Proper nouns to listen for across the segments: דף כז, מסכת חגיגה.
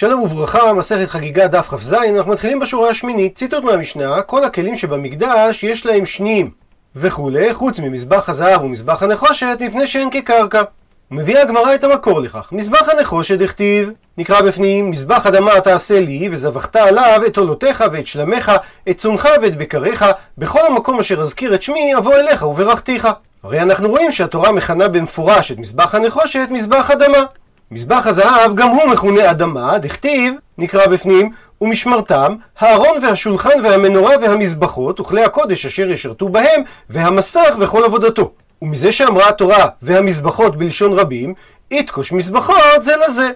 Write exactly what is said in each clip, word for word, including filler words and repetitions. שלום וברכה, מסכת חגיגה דף כז, אנחנו מתחילים בשורה השמינית. ציטוט מהמשנה: כל הכלים שבמקדש יש להם שניים וכולי, חוץ ממזבח הזהב ומזבח הנחושת, מפני שהן כקרקע. מביאה הגמרא את המקור לכך. מזבח הנחושת הכתיב, נקרא בפנים: מזבח אדמה תעשה לי, וזבחת עליו את עולותיך ואת שלמיך, את צונך ואת בקריך, בכל המקום אשר אזכיר את שמי אבוא אליך וברכתיך. הרי אנחנו רואים שהתורה מכנה במפורש את מזבח הנחושת מזבח אדמה. מזבח הזהב גם הוא מכונה אדמה, דכתיב, נקרא בפנים: ומשמרתם, הארון והשולחן והמנורה והמזבחות וכלי הקודש אשר ישרתו בהם, והמסך וכל עבודתו. ומזה שאמרה התורה והמזבחות בלשון רבים, יתקוש מזבחות זה לזה.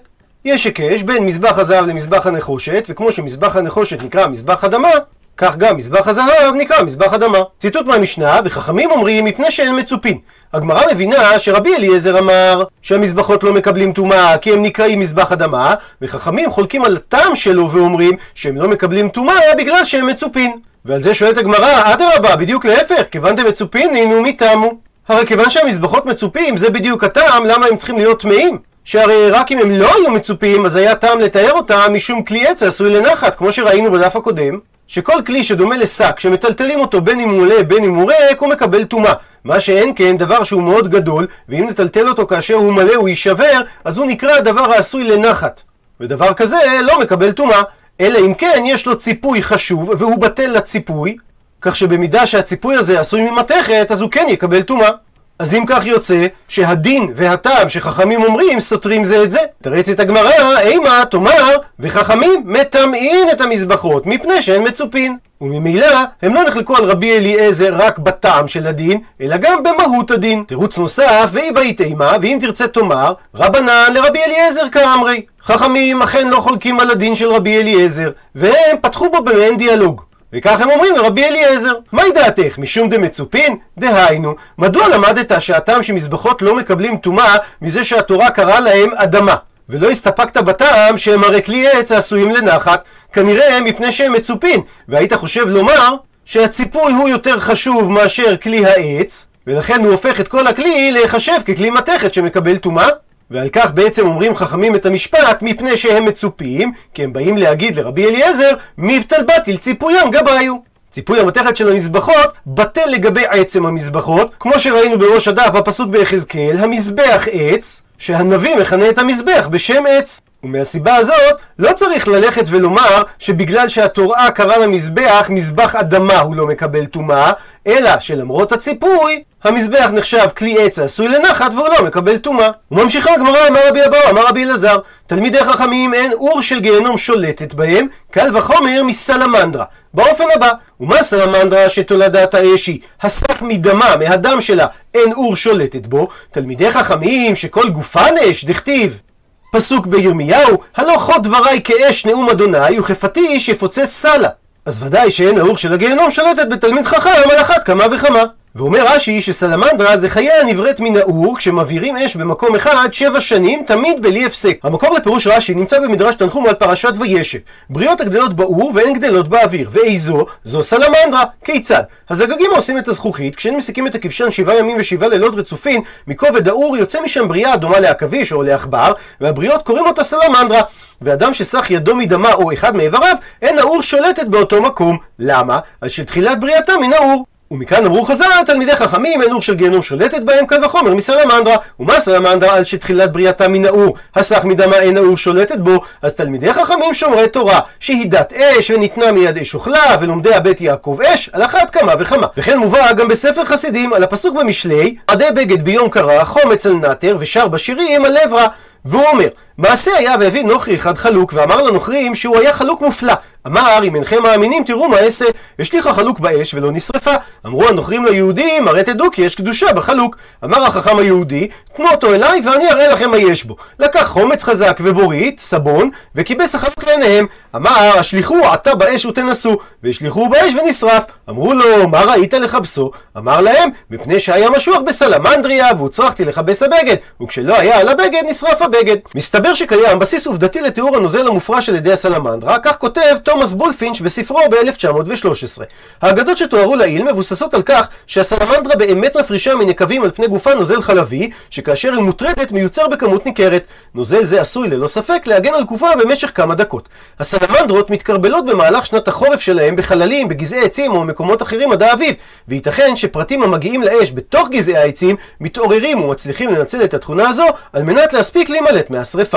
יש הקש בין מזבח הזהב למזבח הנחושת, וכמו שמזבח הנחושת נקרא מזבח אדמה, כך גם מזבח הזהב נקרא מזבח אדמה. ציטוט מהמשנה: וחכמים אומרים מפני שאין מצופין. הגמרא מבינה שרבי אליעזר אמר שהמזבחות לא מקבלים טומאה כי הם נקראים מזבח אדמה, וחכמים חולקים על הטעם שלו ואומרים שהם לא מקבלים טומאה בגלל שהם מצופין. ועל זה שואלת הגמרא: אדרבה, בדיוק להפך, כיוון דמצופין אינו מטעמו. הרי כיוון שהמזבחות מצופים, זה בדיוק הטעם למה הם צריכים להיות טמאים. שהרי רק אם הם לא היו מצופים אז היה טעם לתאר אותם משום כלי עץ עשוי לנחת, כמו שראינו בדף הקודם, שכל כלי שדומה לשק שמטלטלים אותו בין אם הוא מלא בין אם הוא ריק הוא מקבל טומאה. מה שאין כן דבר שהוא מאוד גדול, ואם נטלטל אותו כאשר הוא מלא הוא יישבר, אז הוא נקרא הדבר העשוי לנחת, ודבר כזה לא מקבל טומאה, אלא אם כן יש לו ציפוי חשוב והוא בטל לציפוי, כך שבמידה שהציפוי הזה עשוי ממתכת אז הוא כן יקבל טומאה. אז אם כך יוצא שהדין והטעם שחכמים אומרים סותרים זה את זה. תרצית הגמרא: אימה תאמר וחכמים מטמאין את המזבחות מפני שהן מצופין. וממילא הם לא נחלקו על רבי אליעזר רק בטעם של הדין, אלא גם במהות הדין. תירוץ נוסף: ואי באית אימה, ואם תרצה תאמר רבנן לרבי אליעזר כאמרי. חכמים אכן לא חולקים על הדין של רבי אליעזר, והם פתחו בו במעין דיאלוג. וכך הם אומרים לרבי אליעזר: מהי דעתך? משום דמצופין? דהיינו, מדוע למדת שהטעם שמזבחות לא מקבלים טומאה מזה שהתורה קראה להם אדמה, ולא הסתפקת בטעם שהם הרי כלי עץ עשויים לנחת, כנראה מפני שהם מצופין, והיית חושב לומר שהציפוי הוא יותר חשוב מאשר כלי העץ, ולכן הוא הופך את כל הכלי להיחשב ככלי מתכת שמקבל טומאה? ועל כך בעצם אומרים חכמים את המשפט מפני שהם מצופים, כי הם באים להגיד לרבי אליעזר: מבטל בטיל ציפויים גביו. ציפוי המתכת של המזבחות בטל לגבי עצם המזבחות, כמו שראינו בראש הדף בפסוק ביחזקאל: המזבח עץ, שהנביא מכנה את המזבח בשם עץ. ומהסיבה הזאת לא צריך ללכת ולומר שבגלל שהתורה קראה למזבח מזבח אדמה הוא לא מקבל טומאה, אלא שלמרות הציפוי המזבח נחשב כלי עץ עשוי לנחת והוא לא מקבל טומאה. וממשיכה הגמרא: אמר רבי אבאו אמר רבי אלעזר, תלמידי חכמים אין אור של גיהנום שולטת בהם, קל וחומר מסלמנדרה, באופן הבא: ומה סלמנדרה שתולדת האש היא, הסק מדמה, מהדם שלה אין אור שולטת בו. תלמידי חכמים שכל גופן אש, דכתיב פסוק בירמיהו: הלא חוד דבריי כאש נאום אדוני וחפתי שיפוצץ סלה. אז ודאי שאין האור של הגיהנום שולטת בתלמיד חכם על אחת כמה וכמה. ואומר רש"י שסלמנדרה זה חיה הנבראת מן האור, כשמבעירים אש במקום אחד שבע שנים תמיד בלי הפסק. המקור לפירוש רש"י נמצא במדרש תנחום על פרשת וישב: בריאות הגדלות באור ואין גדלות באוויר, ואיזו? זו סלמנדרה. כיצד? הזגגים העושים את הזכוכית, כשהם מסיקים את הכבשן שבעה ימים ושבעה לילות רצופין, מכובד האור יוצא משם בריאה דומה לעכביש או לעכבר, והבריאות קוראים אותה סלמנדרה. ואדם שסך ידו מדמה או אחד מאיבריו, אין האור שולטת באותו מקום. למה? אז שתחילת בריאתה מן האור. ומכאן אמרו חז"ל: תלמידי חכמים אין אור של גיהנום שולטת בהם, קל וחומר מסלמנדרה. ומה סלמנדרה? על שתחילת בריאתה מן האור, הסך מדמה אין האור שולטת בו. אז תלמידי חכמים שומרי תורה שהיא דת אש וניתנה מיד אש אוכלה, ולומדי הבית יעקב אש על אחת כמה וכמה. וכן מובא גם בספר חסידים על הפסוק במשלי: עדי בגד ביום קרא חומץ על נטר ושר בשירים על עברה. והוא אומר: מעשה היה והביא נוכרי אחד חלוק, ואמר לנוכרים שהוא היה חלוק מופלא. אמר: אם אינכם מאמינים תראו מה אעשה, השליך החלוק באש ולא נשרפה. אמרו הנוכרים ליהודים: הרי תדעו כי יש קדושה בחלוק. אמר החכם היהודי: תנו אותו אליי ואני אראה לכם מה יש בו. לקח חומץ חזק ובורית, סבון, וכיבס החלוק לעיניהם. אמר: השליכו עתה באש ותנסו, והשליכו באש ונשרף. אמרו לו: מה ראית לכבסו? אמר להם: מפני שהיה משוח בסלמנדריה והוצרכתי לכבס הבגד, וכשלא היה על הבגד נשרף הבגד. מסתבר מסתבר שקיים בסיס עובדתי לתיאור הנוזל המופרש על ידי הסלמנדרה, כך כותב תומאס בולפינץ' בספרו ב-אלף תשע מאות ושלוש עשרה. האגדות שתוארו לעיל מבוססות על כך שהסלמנדרה באמת מפרישה מנקבים על פני גופה נוזל חלבי, שכאשר היא מוטרדת מיוצר בכמות ניכרת. נוזל זה עשוי ללא ספק להגן על גופה במשך כמה דקות. הסלמנדרות מתקרבלות במהלך שנת החורף שלהם בחללים, בגזעי עצים או מקומות אחרים עד האביב, וייתכן שפרטים המגיעים לאש בתוך גזעי העצים מתעוררים ומצליחים לנצל את התכונה הזו על מנת להספיק להימלט מהשריפה.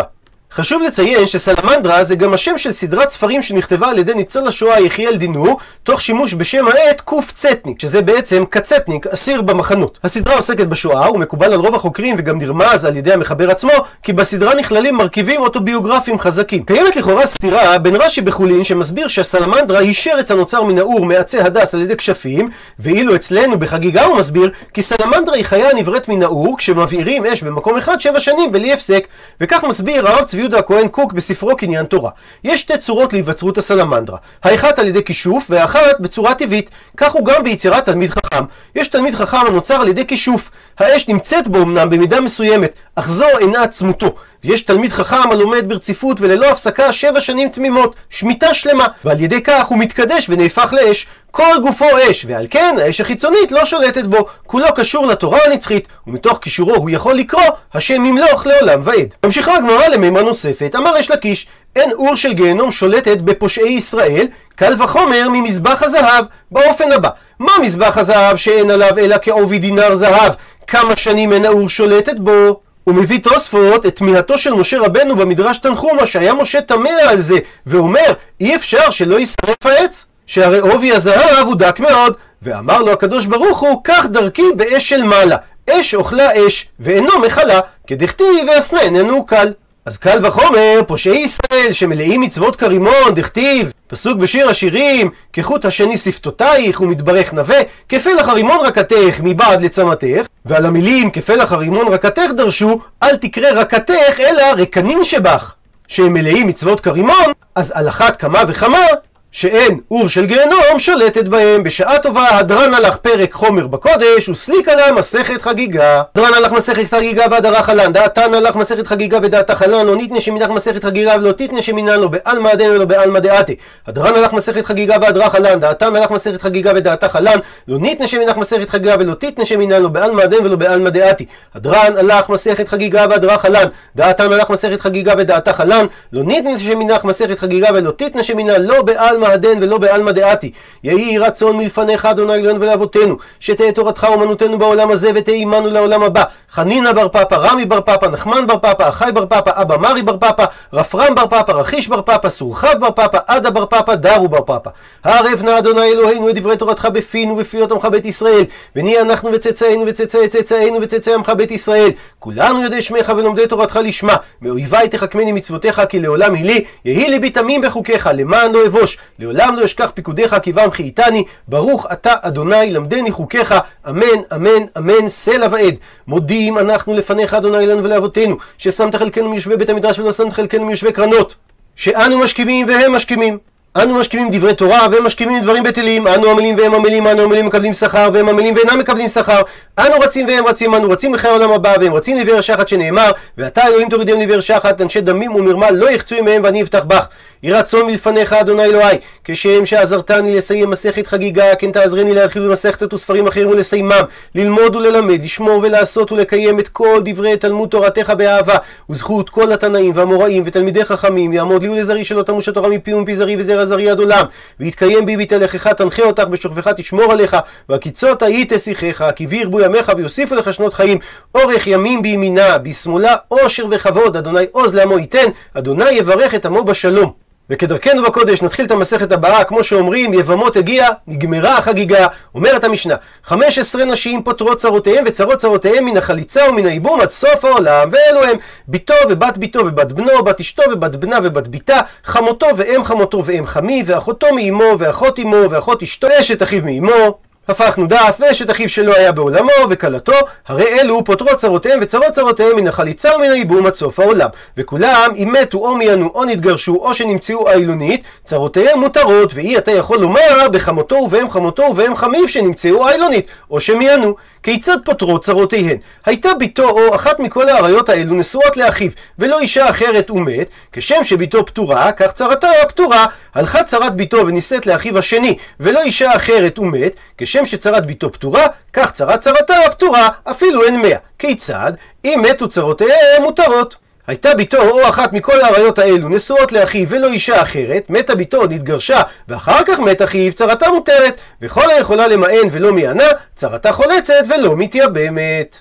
חשוב לציין שסלמנדרה זה גם השם של סדרת ספרים שנכתבה על ידי ניצול השואה יחיאל דינור, תוך שימוש בשם העט קוף צטניק, שזה בעצם קצטניק, אסיר במחנות. הסדרה עוסקת בשואה ומקובל על רוב החוקרים וגם נרמז על ידי המחבר עצמו, כי בסדרה נכללים מרכיבים אוטוביוגרפיים חזקים. קיימת לכאורה סתירה בין רש"י בחולין שמסביר שהסלמנדרה היא שרץ הנוצר מן האור מעצי הדס על ידי כשפים, ואילו אצלנו בחגיגה הוא מסביר כי סלמנדרה היא חיה נבראת מן האור כשמבעירים אש במקום אחד שבע שנים בלי הפסק, וכך מסביר הרב יהודה הכהן קוק בספרו קניין תורה. יש שתי צורות להיווצרות הסלמנדרה, האחת על ידי כישוף והאחת בצורה טבעית. כך הוא גם ביצירת תלמיד חכם. יש תלמיד חכם הנוצר על ידי כישוף, האש נמצאת בו אמנם במידה מסוימת, אך זו אינה עצמותו. ויש תלמיד חכם הלומד ברציפות וללא הפסקה שבע שנים תמימות, שמיטה שלמה, ועל ידי כך הוא מתקדש ונהפך לאש. כל גופו אש, ועל כן האש החיצונית לא שולטת בו, כולו קשור לתורה הנצחית, ומתוך קישורו הוא יכול לקרוא השם ימלוך לעולם ועד. ממשיכה הגמרא למימה נוספת, אמר ריש לקיש, אין אור של גיהנום שולטת בפושעי ישראל, קל וחומר ממזבח הזהב, באופן הבא. מה מזבח הזהב שאין עליו אלא כעובי דינר זהב? כמה שנים אין האור שולטת בו? הוא מביא תוספות את תמיהתו של משה רבנו במדרש תנחומה, שהיה משה תמה על זה, ואומר, אי אפשר שלא ישרף העץ? שהרי עובי הזהב הוא דק מאוד, ואמר לו הקדוש ברוך הוא, כך דרכי באש של מעלה, אש אוכלה אש, ואינו מחלה, כדכתיב והסנה איננו קל. אז קל וחומר, פושעי ישראל שמלאים מצוות כרימון, דכתיב, פסוק בשיר השירים, כחוט השני שפתותייך ומתברך נווה, כפלח הרימון רקתך מבעד לצמתך, ועל המילים כפלח הרימון רקתך דרשו, אל תקרא רקתך אלא רקנין שבך, שהם מלאים מצוות כרימון, אז על אחת כמה וכמה, שאין אור של גיהנום שולטת בהם. בשעה טובה הדרן הלך פרק חומר בקודש וסליק עלה מסכת חגיגה. הדרן הלך מסכת חגיגה והדרה חלן, דעתן הלך מסכת חגיגה ודעתה חלן, לא ניתנה שמינך מסכת חגיגה ולא תיתנה שמינן, לא בעלמא דין ולא בעלמא דעתי. הדרן הלך מסכת חגיגה והדרה חלן, דעתן הלך מסכת חגיגה ודעתה חלן, לא ניתנה שמינך מסכת חגיגה ולא תיתנה שמינן, לא בעלמא דין ולא בעלמא דעתי. הדרן הלך מסכת חגיגה והדרה חלן, דעתן הלך מסכת חגיגה ודעתה חלן, לא ניתנה שמינך מסכת חגיגה ולא תיתנה שמינן, לא בעלמא הדין ולא בעלמא דעתי. יהי רצון מלפניך אדוני עליון ולאבותינו, שתהא תורתך אומנותנו בעולם הזה ותהא עמנו לעולם הבא. חנינא בר פפא, רמי בר פפא, נחמן בר פפא, אחי בר פפא, אבא מרי בר פפא, רפרם בר פפא, רכיש בר פפא, סורחב בר פפא, עדה בר פפא, דרו בר פפא. הערב נא אדוני אלוהינו את דברי תורתך בפינו ובפיות עמך בית ישראל, ונהיה אנחנו וצאצאינו וצאצאי צאצאינו וצאצאי עמך בית ישראל, כולנו יודעי שמך ולומדי תורתך לשמה. מאויבי תחכמני מצוותיך, כי לעולם היא לי. יהי ליבי תמים בחוקיך, למען לא אבוש. לעולם לא אשכח פיקודיך, כי בם חייתני. ברוך אתה אדוני למדני חוקיך, אמן אמן אמן, סלע ועד. מודים אנחנו לפניך אדוני לנו ולאבותינו, ששמת חלקנו מיושבי בית המדרש ולא שמת חלקנו מיושבי קרנות, שאנו משכימים והם משכימים, אנו משכימים דברי תורה והם משכימים דברים בטלים, אנו עמלים והם עמלים, אנו עמלים מקבלים שכר והם עמלים ואינם מקבלים שכר, אנו רצים והם רצים, אנו רצים לחיי העולם הבא והם רצים לבאר שחת, שנאמר, ואתה אלוהים תורידם לבאר שחת, אנשי דמים ומרמה לא יחצו מהם ואני אבטח בך. יהי רצון מלפניך אדוני אלוהי, כשם שעזרתני לסיים מסכת חגיגה, כן תעזרני להתחיל במסכתות וספרים אחרים ולסיימם, ללמוד וללמד, לשמור ולעשות ולקיים את כל דברי תלמוד תורתך באהבה, וזכות כל התנאים והמוראים ותלמידי חכמים יעמוד לי ולזרי, שלא תמוש התורה מפי ומפי זרי וזרע זרי עד עולם. ויתקיים בי בתהלכך, תנחה אותך, בשוכבך תשמור עליך, והקיצות היא תשיחך, כי וירבו ימיך ויוסיפו לך שנות חיים, אורך ימים בימינה, בשמאלה עושר וכבוד, אדוני עוז לעמו ייתן, אדוני יברך את עמו בשלום. וכדרכנו בקודש נתחיל את המסכת הבאה, כמו שאומרים, יבמות הגיע, נגמרה החגיגה. אומרת המשנה, חמש עשרה נשים פותרות צרותיהם וצרות צרותיהם מן החליצה ומן האיבום עד סוף העולם, ואלו הם ביתו ובת ביתו ובת בנו, בת אשתו ובת בנה ובת ביתה, חמותו ואם חמותו ואם חמי, ואחותו מאמו ואחות אמו ואחות אשתו, אשת אחיו מאמו, הפכנו דף, ואשת אחיו שלו היה בעולמו וקלתו, הרי אלו פותרות צרותיהם וצרות צרותיהם מן החליצה ומן הייבום עד סוף העולם. וכולם, אם מתו או מיינו או נתגרשו או שנמצאו איילונית, צרותיהם מותרות, ואי אתה יכול לומר בחמותו ובהם חמותו ובהם חמיו שנמצאו איילונית או שמיינו. כיצד פותרות צרותיהן? הייתה ביתו או אחת מכל העריות האלו נשואות לאחיו, ולא אישה אחרת ומת, כשם שביתו פטורה, כך צרתה פטורה. הלכה צרת ביתו ונישאת לאחיו השני, ולא אישה אחרת ומת, כשם שצרת ביתו פטורה, כך צרת צרתה הפטורה, אפילו אין מאה. כיצד? אם מתו צרותיהם מותרות. הייתה ביתו או אחת מכל העריות האלו נשואות לאחיו ולא אישה אחרת, מתה ביתו, נתגרשה, ואחר כך מת אחיו, צרתה מותרת, וכל היכולה למען ולא מענה, צרתה חולצת ולא מתייבמת.